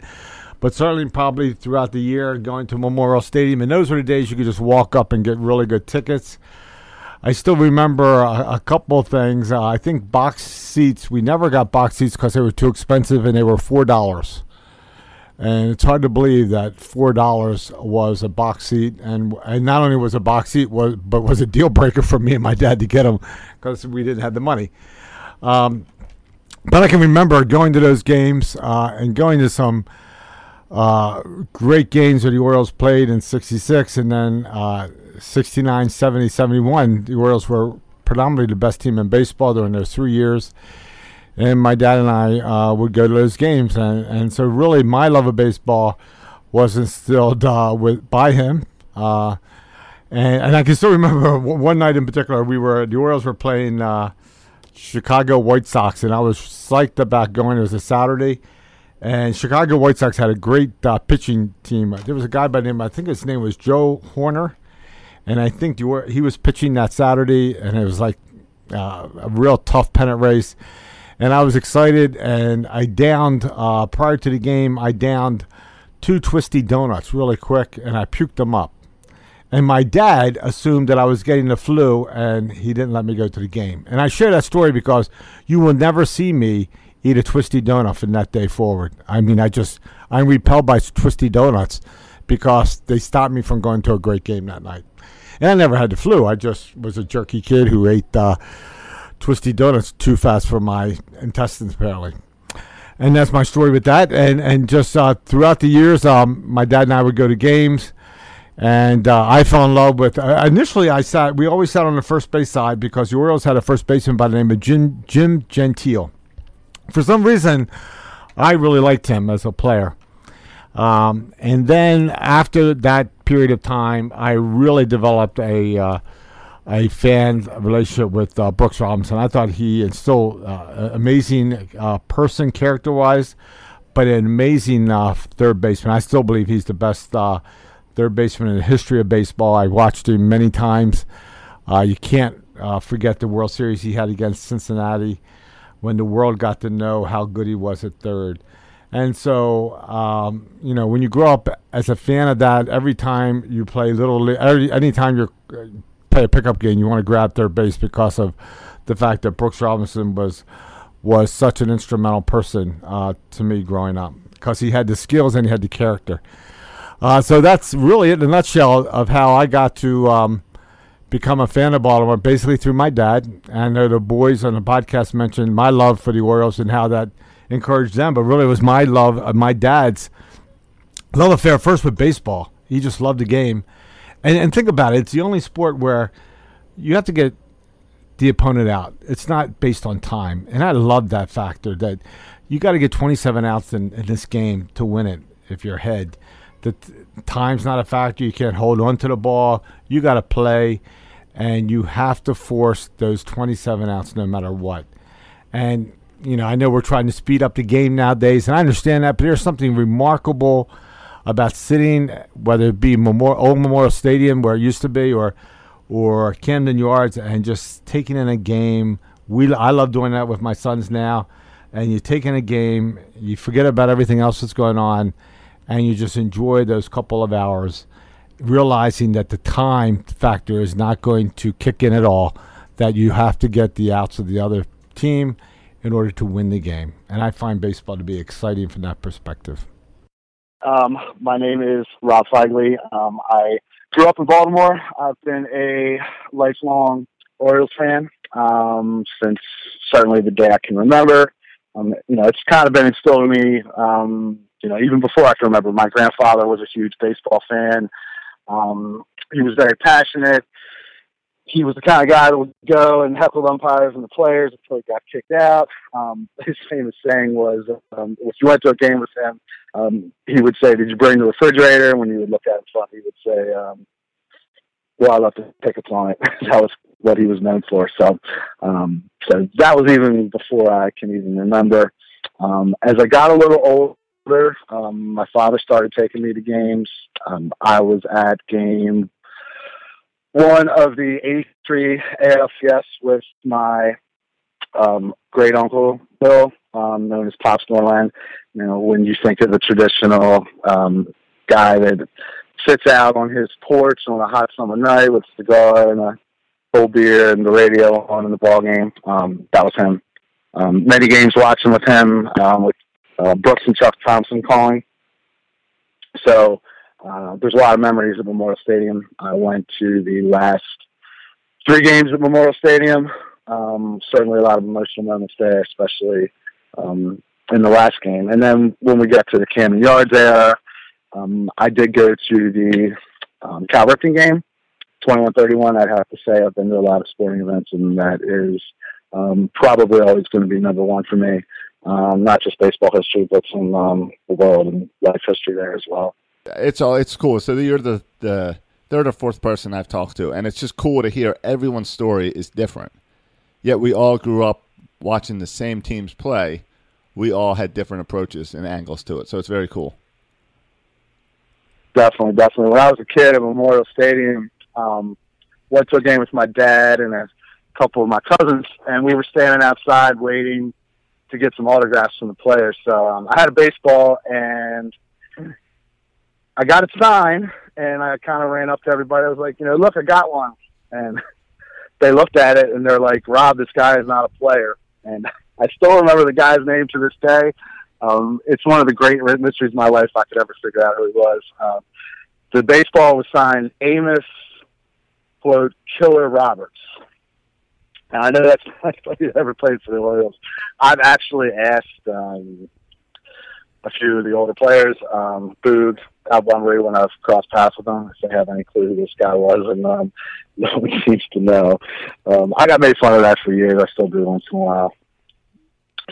certainly probably throughout the year going to Memorial Stadium. And those were the days you could just walk up and get really good tickets. I still remember a couple of things. I think box seats, we never got box seats because they were too expensive, and they were $4. And it's hard to believe that $4 was a box seat. And not only was a box seat, but was a deal breaker for me and my dad to get them because we didn't have the money. But I can remember going to those games and going to some great games that the Orioles played in 66, and then 69, 70, 71. The Orioles were predominantly the best team in baseball during those 3 years. And my dad and I would go to those games. And so really my love of baseball was instilled by him. And I can still remember one night in particular, the Orioles were playing Chicago White Sox, and I was psyched about going. It was a Saturday. And Chicago White Sox had a great pitching team. There was a guy by the name, I think his name was Joe Horner. And I think he was pitching that Saturday, and it was like a real tough pennant race. And I was excited, and I downed, prior to the game, I downed 2 twisty donuts really quick, and I puked them up. And my dad assumed that I was getting the flu, and he didn't let me go to the game. And I share that story because you will never see me eat a twisty donut from that day forward. I mean, I'm repelled by twisty donuts because they stopped me from going to a great game that night. And I never had the flu. I just was a jerky kid who ate twisty donuts too fast for my intestines, apparently. And that's my story with that. And just throughout the years, my dad and I would go to games. And I fell in love with, initially we always sat on the first base side because the Orioles had a first baseman by the name of Jim Gentile. For some reason, I really liked him as a player. And then after that period of time, I really developed a fan relationship with Brooks Robinson. I thought he is still amazing person character-wise, but an amazing third baseman. I still believe he's the best third baseman in the history of baseball. I watched him many times. You can't forget the World Series he had against Cincinnati when the world got to know how good he was at third. And so, you know, when you grow up as a fan of that, every time you play anytime you play a pickup game, you want to grab third base because of the fact that Brooks Robinson was such an instrumental person to me growing up, because he had the skills and he had the character. So that's really it in a nutshell of how I got to become a fan of Baltimore, basically through my dad. And the boys on the podcast mentioned my love for the Orioles and how that encouraged them, but really it was my love, my dad's love affair first with baseball. He just loved the game. And think about it, it's the only sport where you have to get the opponent out. It's not based on time. And I love that factor that you got to get 27 outs in this game to win it if you're ahead. The time's not a factor. You can't hold on to the ball. You got to play, and you have to force those 27 outs no matter what. And, you know, I know we're trying to speed up the game nowadays, and I understand that, but there's something remarkable about sitting, whether it be old Memorial Stadium where it used to be or Camden Yards, and just taking in a game. I love doing that with my sons now. And you take in a game, you forget about everything else that's going on, and you just enjoy those couple of hours, realizing that the time factor is not going to kick in at all, that you have to get the outs of the other team in order to win the game. And I find baseball to be exciting from that perspective. My name is Rob Feigley. I grew up in Baltimore. I've been a lifelong Orioles fan since certainly the day I can remember. You know, it's kind of been instilled in me, you know, even before I can remember. My grandfather was a huge baseball fan. He was very passionate. He was the kind of guy that would go and heckle umpires and the players until he got kicked out. His famous saying was, if you went to a game with him, he would say, "Did you bring the refrigerator?" And when you would look at him funny, he would say, "Well, I love to pick a on it." That was what he was known for. So that was even before I can even remember. As I got a little older, my father started taking me to games. I was at game one of the 83 ALCS with my great uncle Bill, known as Pops Norland. You know, when you think of the traditional guy that sits out on his porch on a hot summer night with a cigar and a cold beer and the radio on in the ball game, that was him. Many games watching with him, with Brooks and Chuck Thompson calling. So there's a lot of memories at Memorial Stadium. I went to the last three games at Memorial Stadium. Certainly a lot of emotional moments there, especially in the last game. And then when we got to the Camden Yards era, I did go to the Cal Ripken game, 21-31. I'd have to say I've been to a lot of sporting events, and that is probably always going to be number one for me. Not just baseball history, but some the world and life history there as well. It's cool. So you're the third or fourth person I've talked to, and it's just cool to hear everyone's story is different. Yet we all grew up watching the same teams play. We all had different approaches and angles to it, so it's very cool. Definitely. When I was a kid at Memorial Stadium, went to a game with my dad and a couple of my cousins, and we were standing outside waiting to get some autographs from the players. So I had a baseball, and I got a sign, and I kind of ran up to everybody. I was like, you know, look, I got one. And they looked at it, and they're like, Rob, this guy is not a player. And I still remember the guy's name to this day. It's one of the great mysteries of my life. I could ever figure out who he was. The baseball was signed Amos, quote, Killer Roberts. And I know that's not anybody that ever played for the Orioles. I've actually asked a few of the older players, Boog, Al Bunbury, when I've crossed paths with them, if they have any clue who this guy was, and no one seems to know. I got made fun of that for years. I still do once in a while.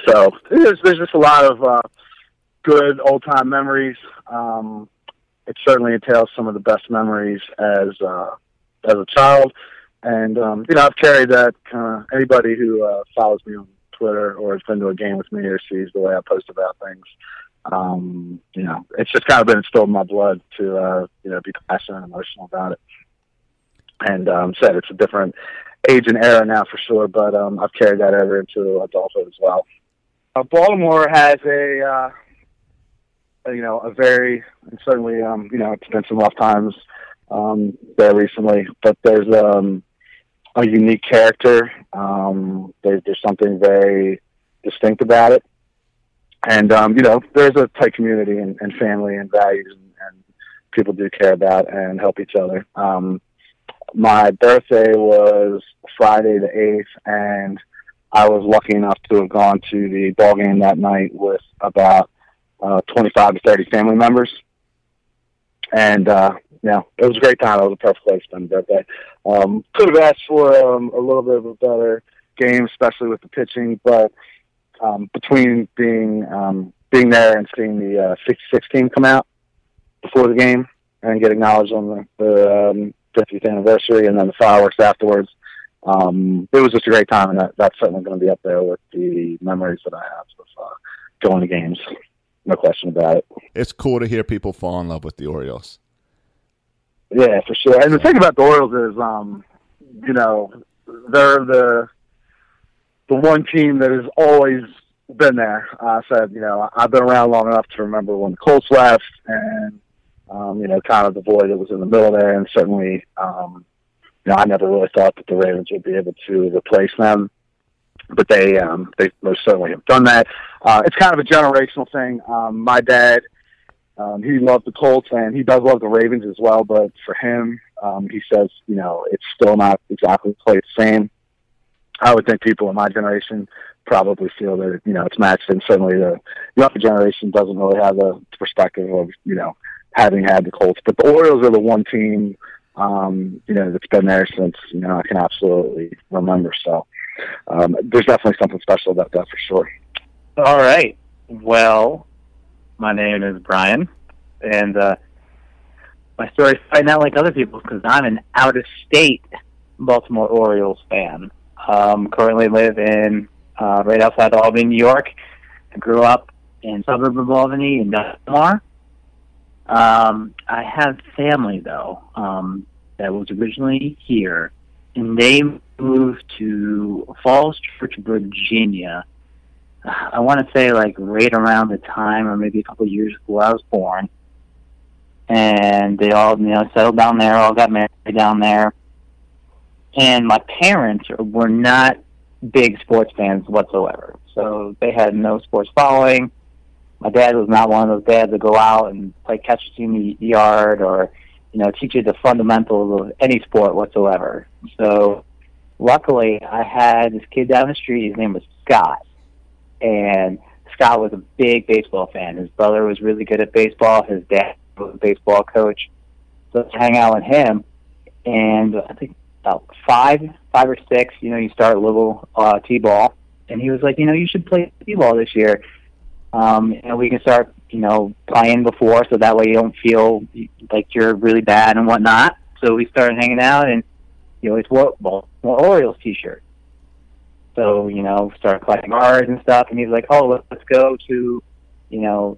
So there's just a lot of good old-time memories. It certainly entails some of the best memories as a child. And, you know, I've carried that. Anybody who follows me on Twitter or has been to a game with me or sees the way I post about things, you know, it's just kind of been instilled in my blood to, you know, be passionate and emotional about it. And said it's a different age and era now for sure, but I've carried that over into adulthood as well. Baltimore has a very, and certainly, you know, it's been some rough times there recently, but there's a unique character. There's something very distinct about it. And, you know, there's a tight community and family and values and people do care about and help each other. My birthday was Friday the 8th, and I was lucky enough to have gone to the ball game that night with about 25 to 30 family members. And, yeah, it was a great time. It was a perfect place to spend my birthday. Could have asked for a little bit of a better game, especially with the pitching, but between being there and seeing the 66 team come out before the game and get acknowledged on the 50th anniversary and then the fireworks afterwards, it was just a great time, and that's certainly going to be up there with the memories that I have of going to games. No question about it. It's cool to hear people fall in love with the Orioles. Yeah, for sure. And the thing about the Orioles is, you know, they're the one team that has always been there. I said, you know, I've been around long enough to remember when the Colts left and, you know, kind of the void that was in the middle there. And certainly, you know, I never really thought that the Ravens would be able to replace them. But they most certainly have done that. It's kind of a generational thing. My dad, he loved the Colts, and he does love the Ravens as well. But for him, he says, you know, it's still not exactly quite the same. I would think people in my generation probably feel that, you know, it's matched, and certainly the younger generation doesn't really have a perspective of, you know, having had the Colts. But the Orioles are the one team, you know, that's been there since, you know, I can absolutely remember. So there's definitely something special about that for sure. All right. Well, my name is Brian, and my story's probably not like other people's because I'm an out-of-state Baltimore Orioles fan. Currently live in right outside Albany, New York. I grew up in suburb of Albany in Baltimore. I have family though that was originally here, and they moved to Falls Church, Virginia. I want to say like right around the time, or maybe a couple of years before I was born. And they all, you know, settled down there. All got married down there. And my parents were not big sports fans whatsoever. So they had no sports following. My dad was not one of those dads that go out and play catch in the yard or, you know, teach you the fundamentals of any sport whatsoever. So luckily I had this kid down the street. His name was Scott. And Scott was a big baseball fan. His brother was really good at baseball. His dad was a baseball coach. So I hang out with him. And I think about five or six, you know, you start little t-ball, and he was like, you know, you should play t-ball this year. And we can start, you know, playing before, so that way you don't feel like you're really bad and whatnot. So we started hanging out, and he always wore Orioles t-shirt. So, you know, started collecting ours and stuff, and he's like, oh, let's go to, you know,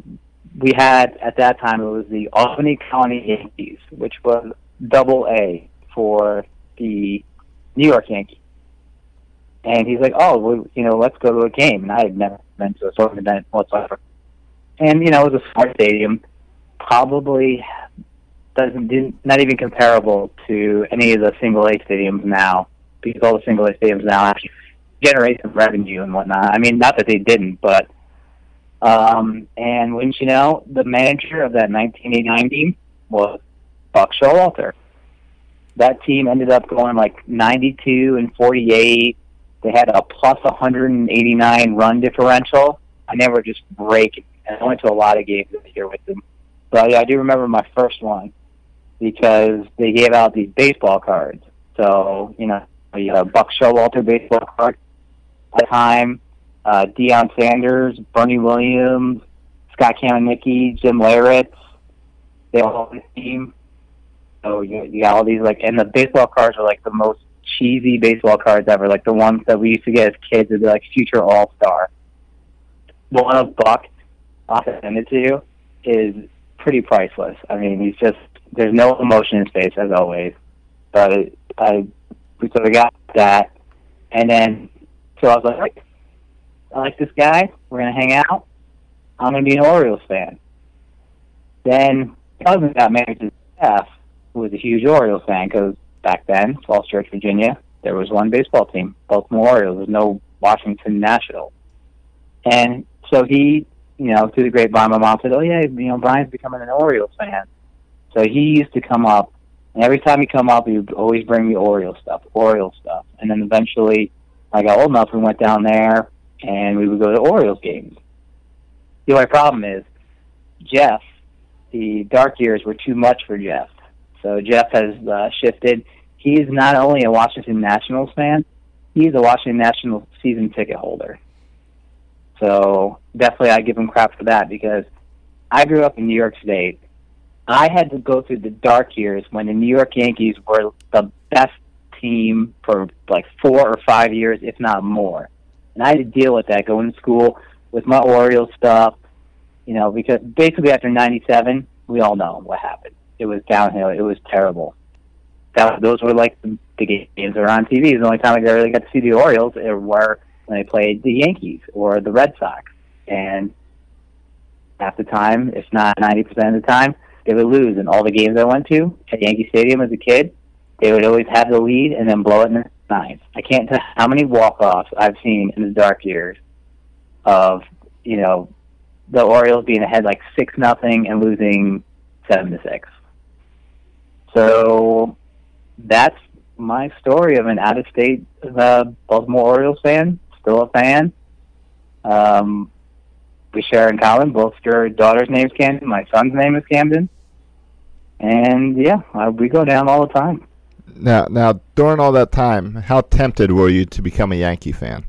we had at that time it was the Albany County Yankees, which was AA for the New York Yankees. And he's like, oh, well, you know, let's go to a game. And I had never been to a sort of event whatsoever. And, you know, it was a small stadium, probably not even comparable to any of the single-A stadiums now, because all the single-A stadiums now actually generate some revenue and whatnot. I mean, not that they didn't, but... and wouldn't you know, the manager of that 1989 team was Buck Showalter. That team ended up going like 92-48. They had a plus 189 run differential, and they were just breaking. And I went to a lot of games this year with them. But yeah, I do remember my first one because they gave out these baseball cards. So, you know, the Buck Showalter baseball card at the time, Deion Sanders, Bernie Williams, Scott Kamenicki, Jim Leyritz, they all on the team. So you got all these, like, and the baseball cards are like the most cheesy baseball cards ever, like the ones that we used to get as kids. It'd be like future all-star. The one of Buck, I'll send it to you, is pretty priceless. I mean, he's just, there's no emotion in his face, as always. But so we got that. And then, so I was like, I like this guy. We're going to hang out. I'm going to be an Orioles fan. Then my cousin got married to Steph, who was a huge Orioles fan, because back then, Falls Church, Virginia, there was one baseball team, Baltimore Orioles. There's no Washington National. And so he, you know, through the grapevine, my mom said, oh, yeah, you know, Brian's becoming an Orioles fan. So he used to come up, and every time he'd come up, he would always bring me Orioles stuff. And then eventually, I got old enough, we went down there, and we would go to Orioles games. The only problem is, Jeff, the dark years were too much for Jeff. So Jeff has shifted. He's not only a Washington Nationals fan, he's a Washington Nationals season ticket holder. So definitely I give him crap for that, because I grew up in New York State. I had to go through the dark years when the New York Yankees were the best team for like 4 or 5 years, if not more. And I had to deal with that going to school with my Orioles stuff, you know, because basically after 97, we all know what happened. It was downhill. It was terrible. Those were like the games that were on TV. The only time I really got to see the Orioles were when they played the Yankees or the Red Sox. And half the time, if not 90% of the time, they would lose. And all the games I went to at Yankee Stadium as a kid, they would always have the lead and then blow it in the ninth. I can't tell how many walk-offs I've seen in the dark years of, you know, the Orioles being ahead like 6-0 and losing 7-6. So that's my story of an out-of-state Baltimore Orioles fan, still a fan. We share in common. Both your daughter's name is Camden. My son's name is Camden. And, yeah, we go down all the time. Now, during all that time, how tempted were you to become a Yankee fan?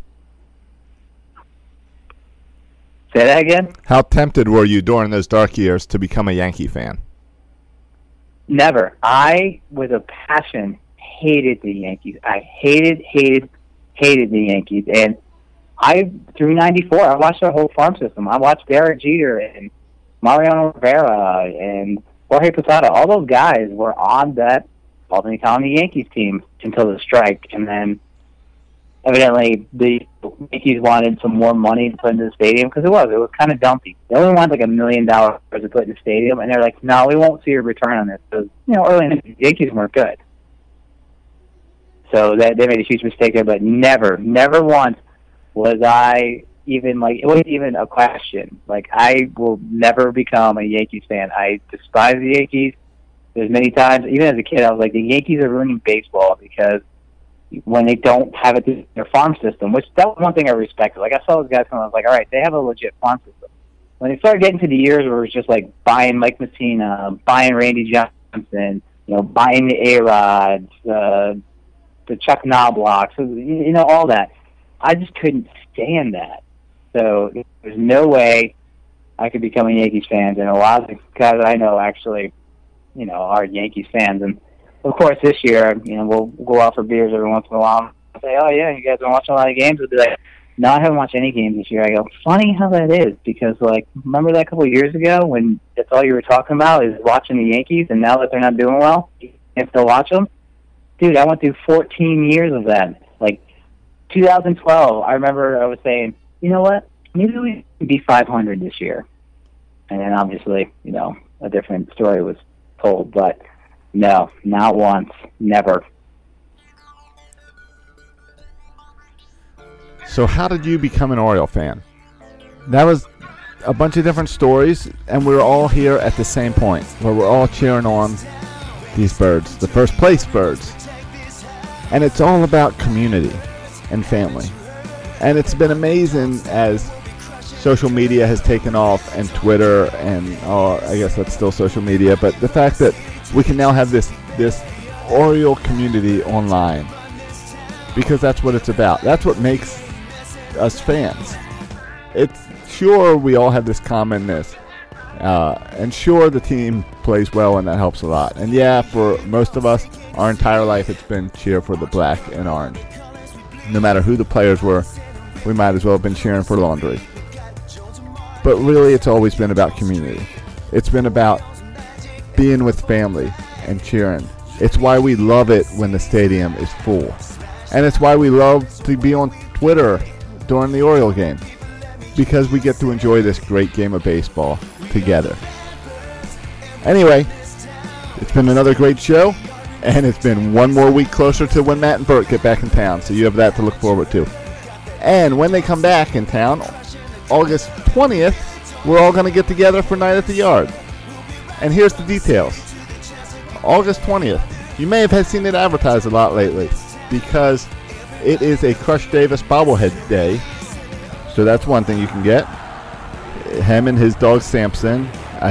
Say that again? How tempted were you during those dark years to become a Yankee fan? Never. I, with a passion, hated the Yankees. I hated the Yankees. And I, through 94, I watched their whole farm system. I watched Derek Jeter and Mariano Rivera and Jorge Posada. All those guys were on that Albany Colony Yankees team until the strike. And then, evidently, the Yankees wanted some more money to put into the stadium, because it was kind of dumpy. They only wanted like $1 million to put in the stadium, and they're like, "No, we won't see a return on this." Because, you know, early in the Yankees weren't good, so they made a huge mistake there. But never once was I even like, it wasn't even a question. Like, I will never become a Yankees fan. I despise the Yankees. There's many times, even as a kid, I was like, the Yankees are ruining baseball because, when they don't have it through their farm system, which that was one thing I respected. Like, I saw those guys come, I was like, all right, they have a legit farm system. When they started getting to the years where it was just like buying Mike Mussina, buying Randy Johnson, you know, buying the A-Rods, the Chuck Knoblauchs, you know, all that, I just couldn't stand that. So there's no way I could become a Yankees fan. And a lot of the guys I know actually, you know, are Yankees fans. And of course, this year, you know, we'll go out for beers every once in a while and say, oh, yeah, you guys been watching a lot of games? We'll be like, no, I haven't watched any games this year. I go, funny how that is, because, like, remember that a couple of years ago when that's all you were talking about is watching the Yankees, and now that they're not doing well, you can still watch them? Dude, I went through 14 years of that. Like, 2012, I remember I was saying, you know what, maybe we can be 500 this year. And then, obviously, you know, a different story was told, but... No, not once. Never. So how did you become an Oriole fan? That was a bunch of different stories, and we were all here at the same point, where we're all cheering on these birds, the first place birds. And it's all about community and family. And it's been amazing as social media has taken off, and Twitter, and I guess that's still social media, but the fact that we can now have this Oriole community online, because that's what it's about. That's what makes us fans. It's sure we all have this commonness, and sure the team plays well, and that helps a lot. And yeah, for most of us, Our entire life it's been cheer for the black and orange. No matter who the players were, we might as well have been cheering for laundry. But really, it's always been about community. It's been about being with family and cheering. It's why we love it when the stadium is full. And it's why we love to be on Twitter during the Oriole game, because we get to enjoy this great game of baseball together. Anyway, it's been another great show, and it's been one more week closer to when Matt and Bert get back in town, so you have that to look forward to. And when they come back in town, August 20th, we're all going to get together for Night at the Yard. And here's the details. August 20th, you may have seen it advertised a lot lately, because it is a Crush Davis bobblehead day. So that's one thing you can get. Him and his dog Samson. I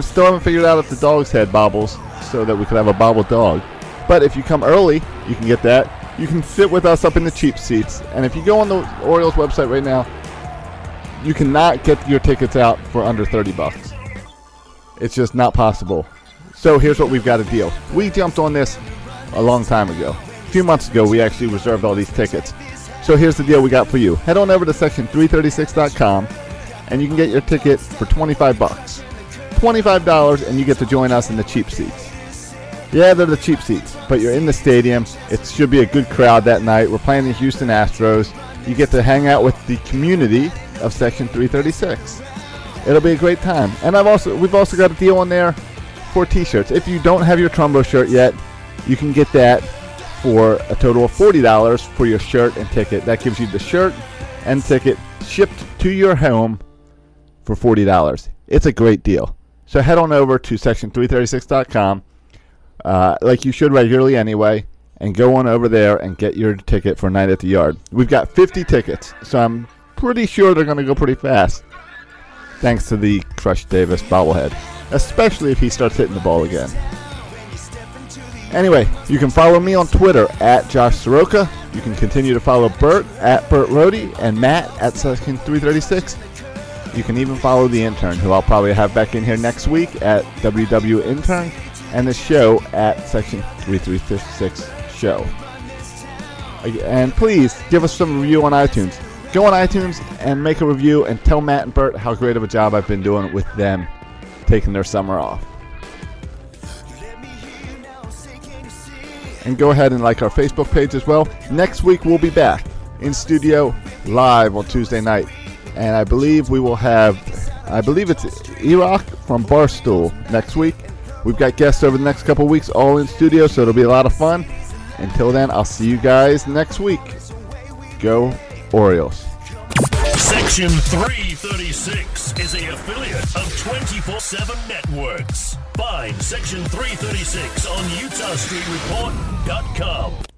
still haven't figured out if the dog's head bobbles so that we could have a bobble dog. But if you come early, you can get that. You can sit with us up in the cheap seats. And if you go on the Orioles website right now, you cannot get your tickets out for under $30. It's just not possible. So here's what we've got to deal. We jumped on this a long time ago. A few months ago, we actually reserved all these tickets. So here's the deal we got for you. Head on over to section336.com and you can get your ticket for $25. $25, and you get to join us in the cheap seats. Yeah, they're the cheap seats, but you're in the stadium. It should be a good crowd that night. We're playing the Houston Astros. You get to hang out with the community of Section 336. It'll be a great time. And we've also got a deal on there for t-shirts. If you don't have your Trumbo shirt yet, you can get that for a total of $40 for your shirt and ticket. That gives you the shirt and ticket shipped to your home for $40. It's a great deal. So head on over to section336.com, like you should regularly anyway, and go on over there and get your ticket for Night at the Yard. We've got 50 tickets, so I'm pretty sure they're going to go pretty fast, thanks to the Crush Davis bobblehead, especially if he starts hitting the ball again. Anyway, you can follow me on Twitter at Josh Soroka. You can continue to follow Bert at Bert Rohde and Matt at Section 336. You can even follow the intern, who I'll probably have back in here next week, at WW Intern, and the show at Section 336 Show. And please give us some review on iTunes. Go on iTunes and make a review and tell Matt and Bert how great of a job I've been doing with them taking their summer off. And go ahead and like our Facebook page as well. Next week we'll be back in studio live on Tuesday night. And I believe it's E-Rock from Barstool next week. We've got guests over the next couple weeks all in studio, so it'll be a lot of fun. Until then, I'll see you guys next week. Go Orioles. Section 336 is an affiliate of 24/7 Networks. Find Section 336 on UtahStreetReport.com.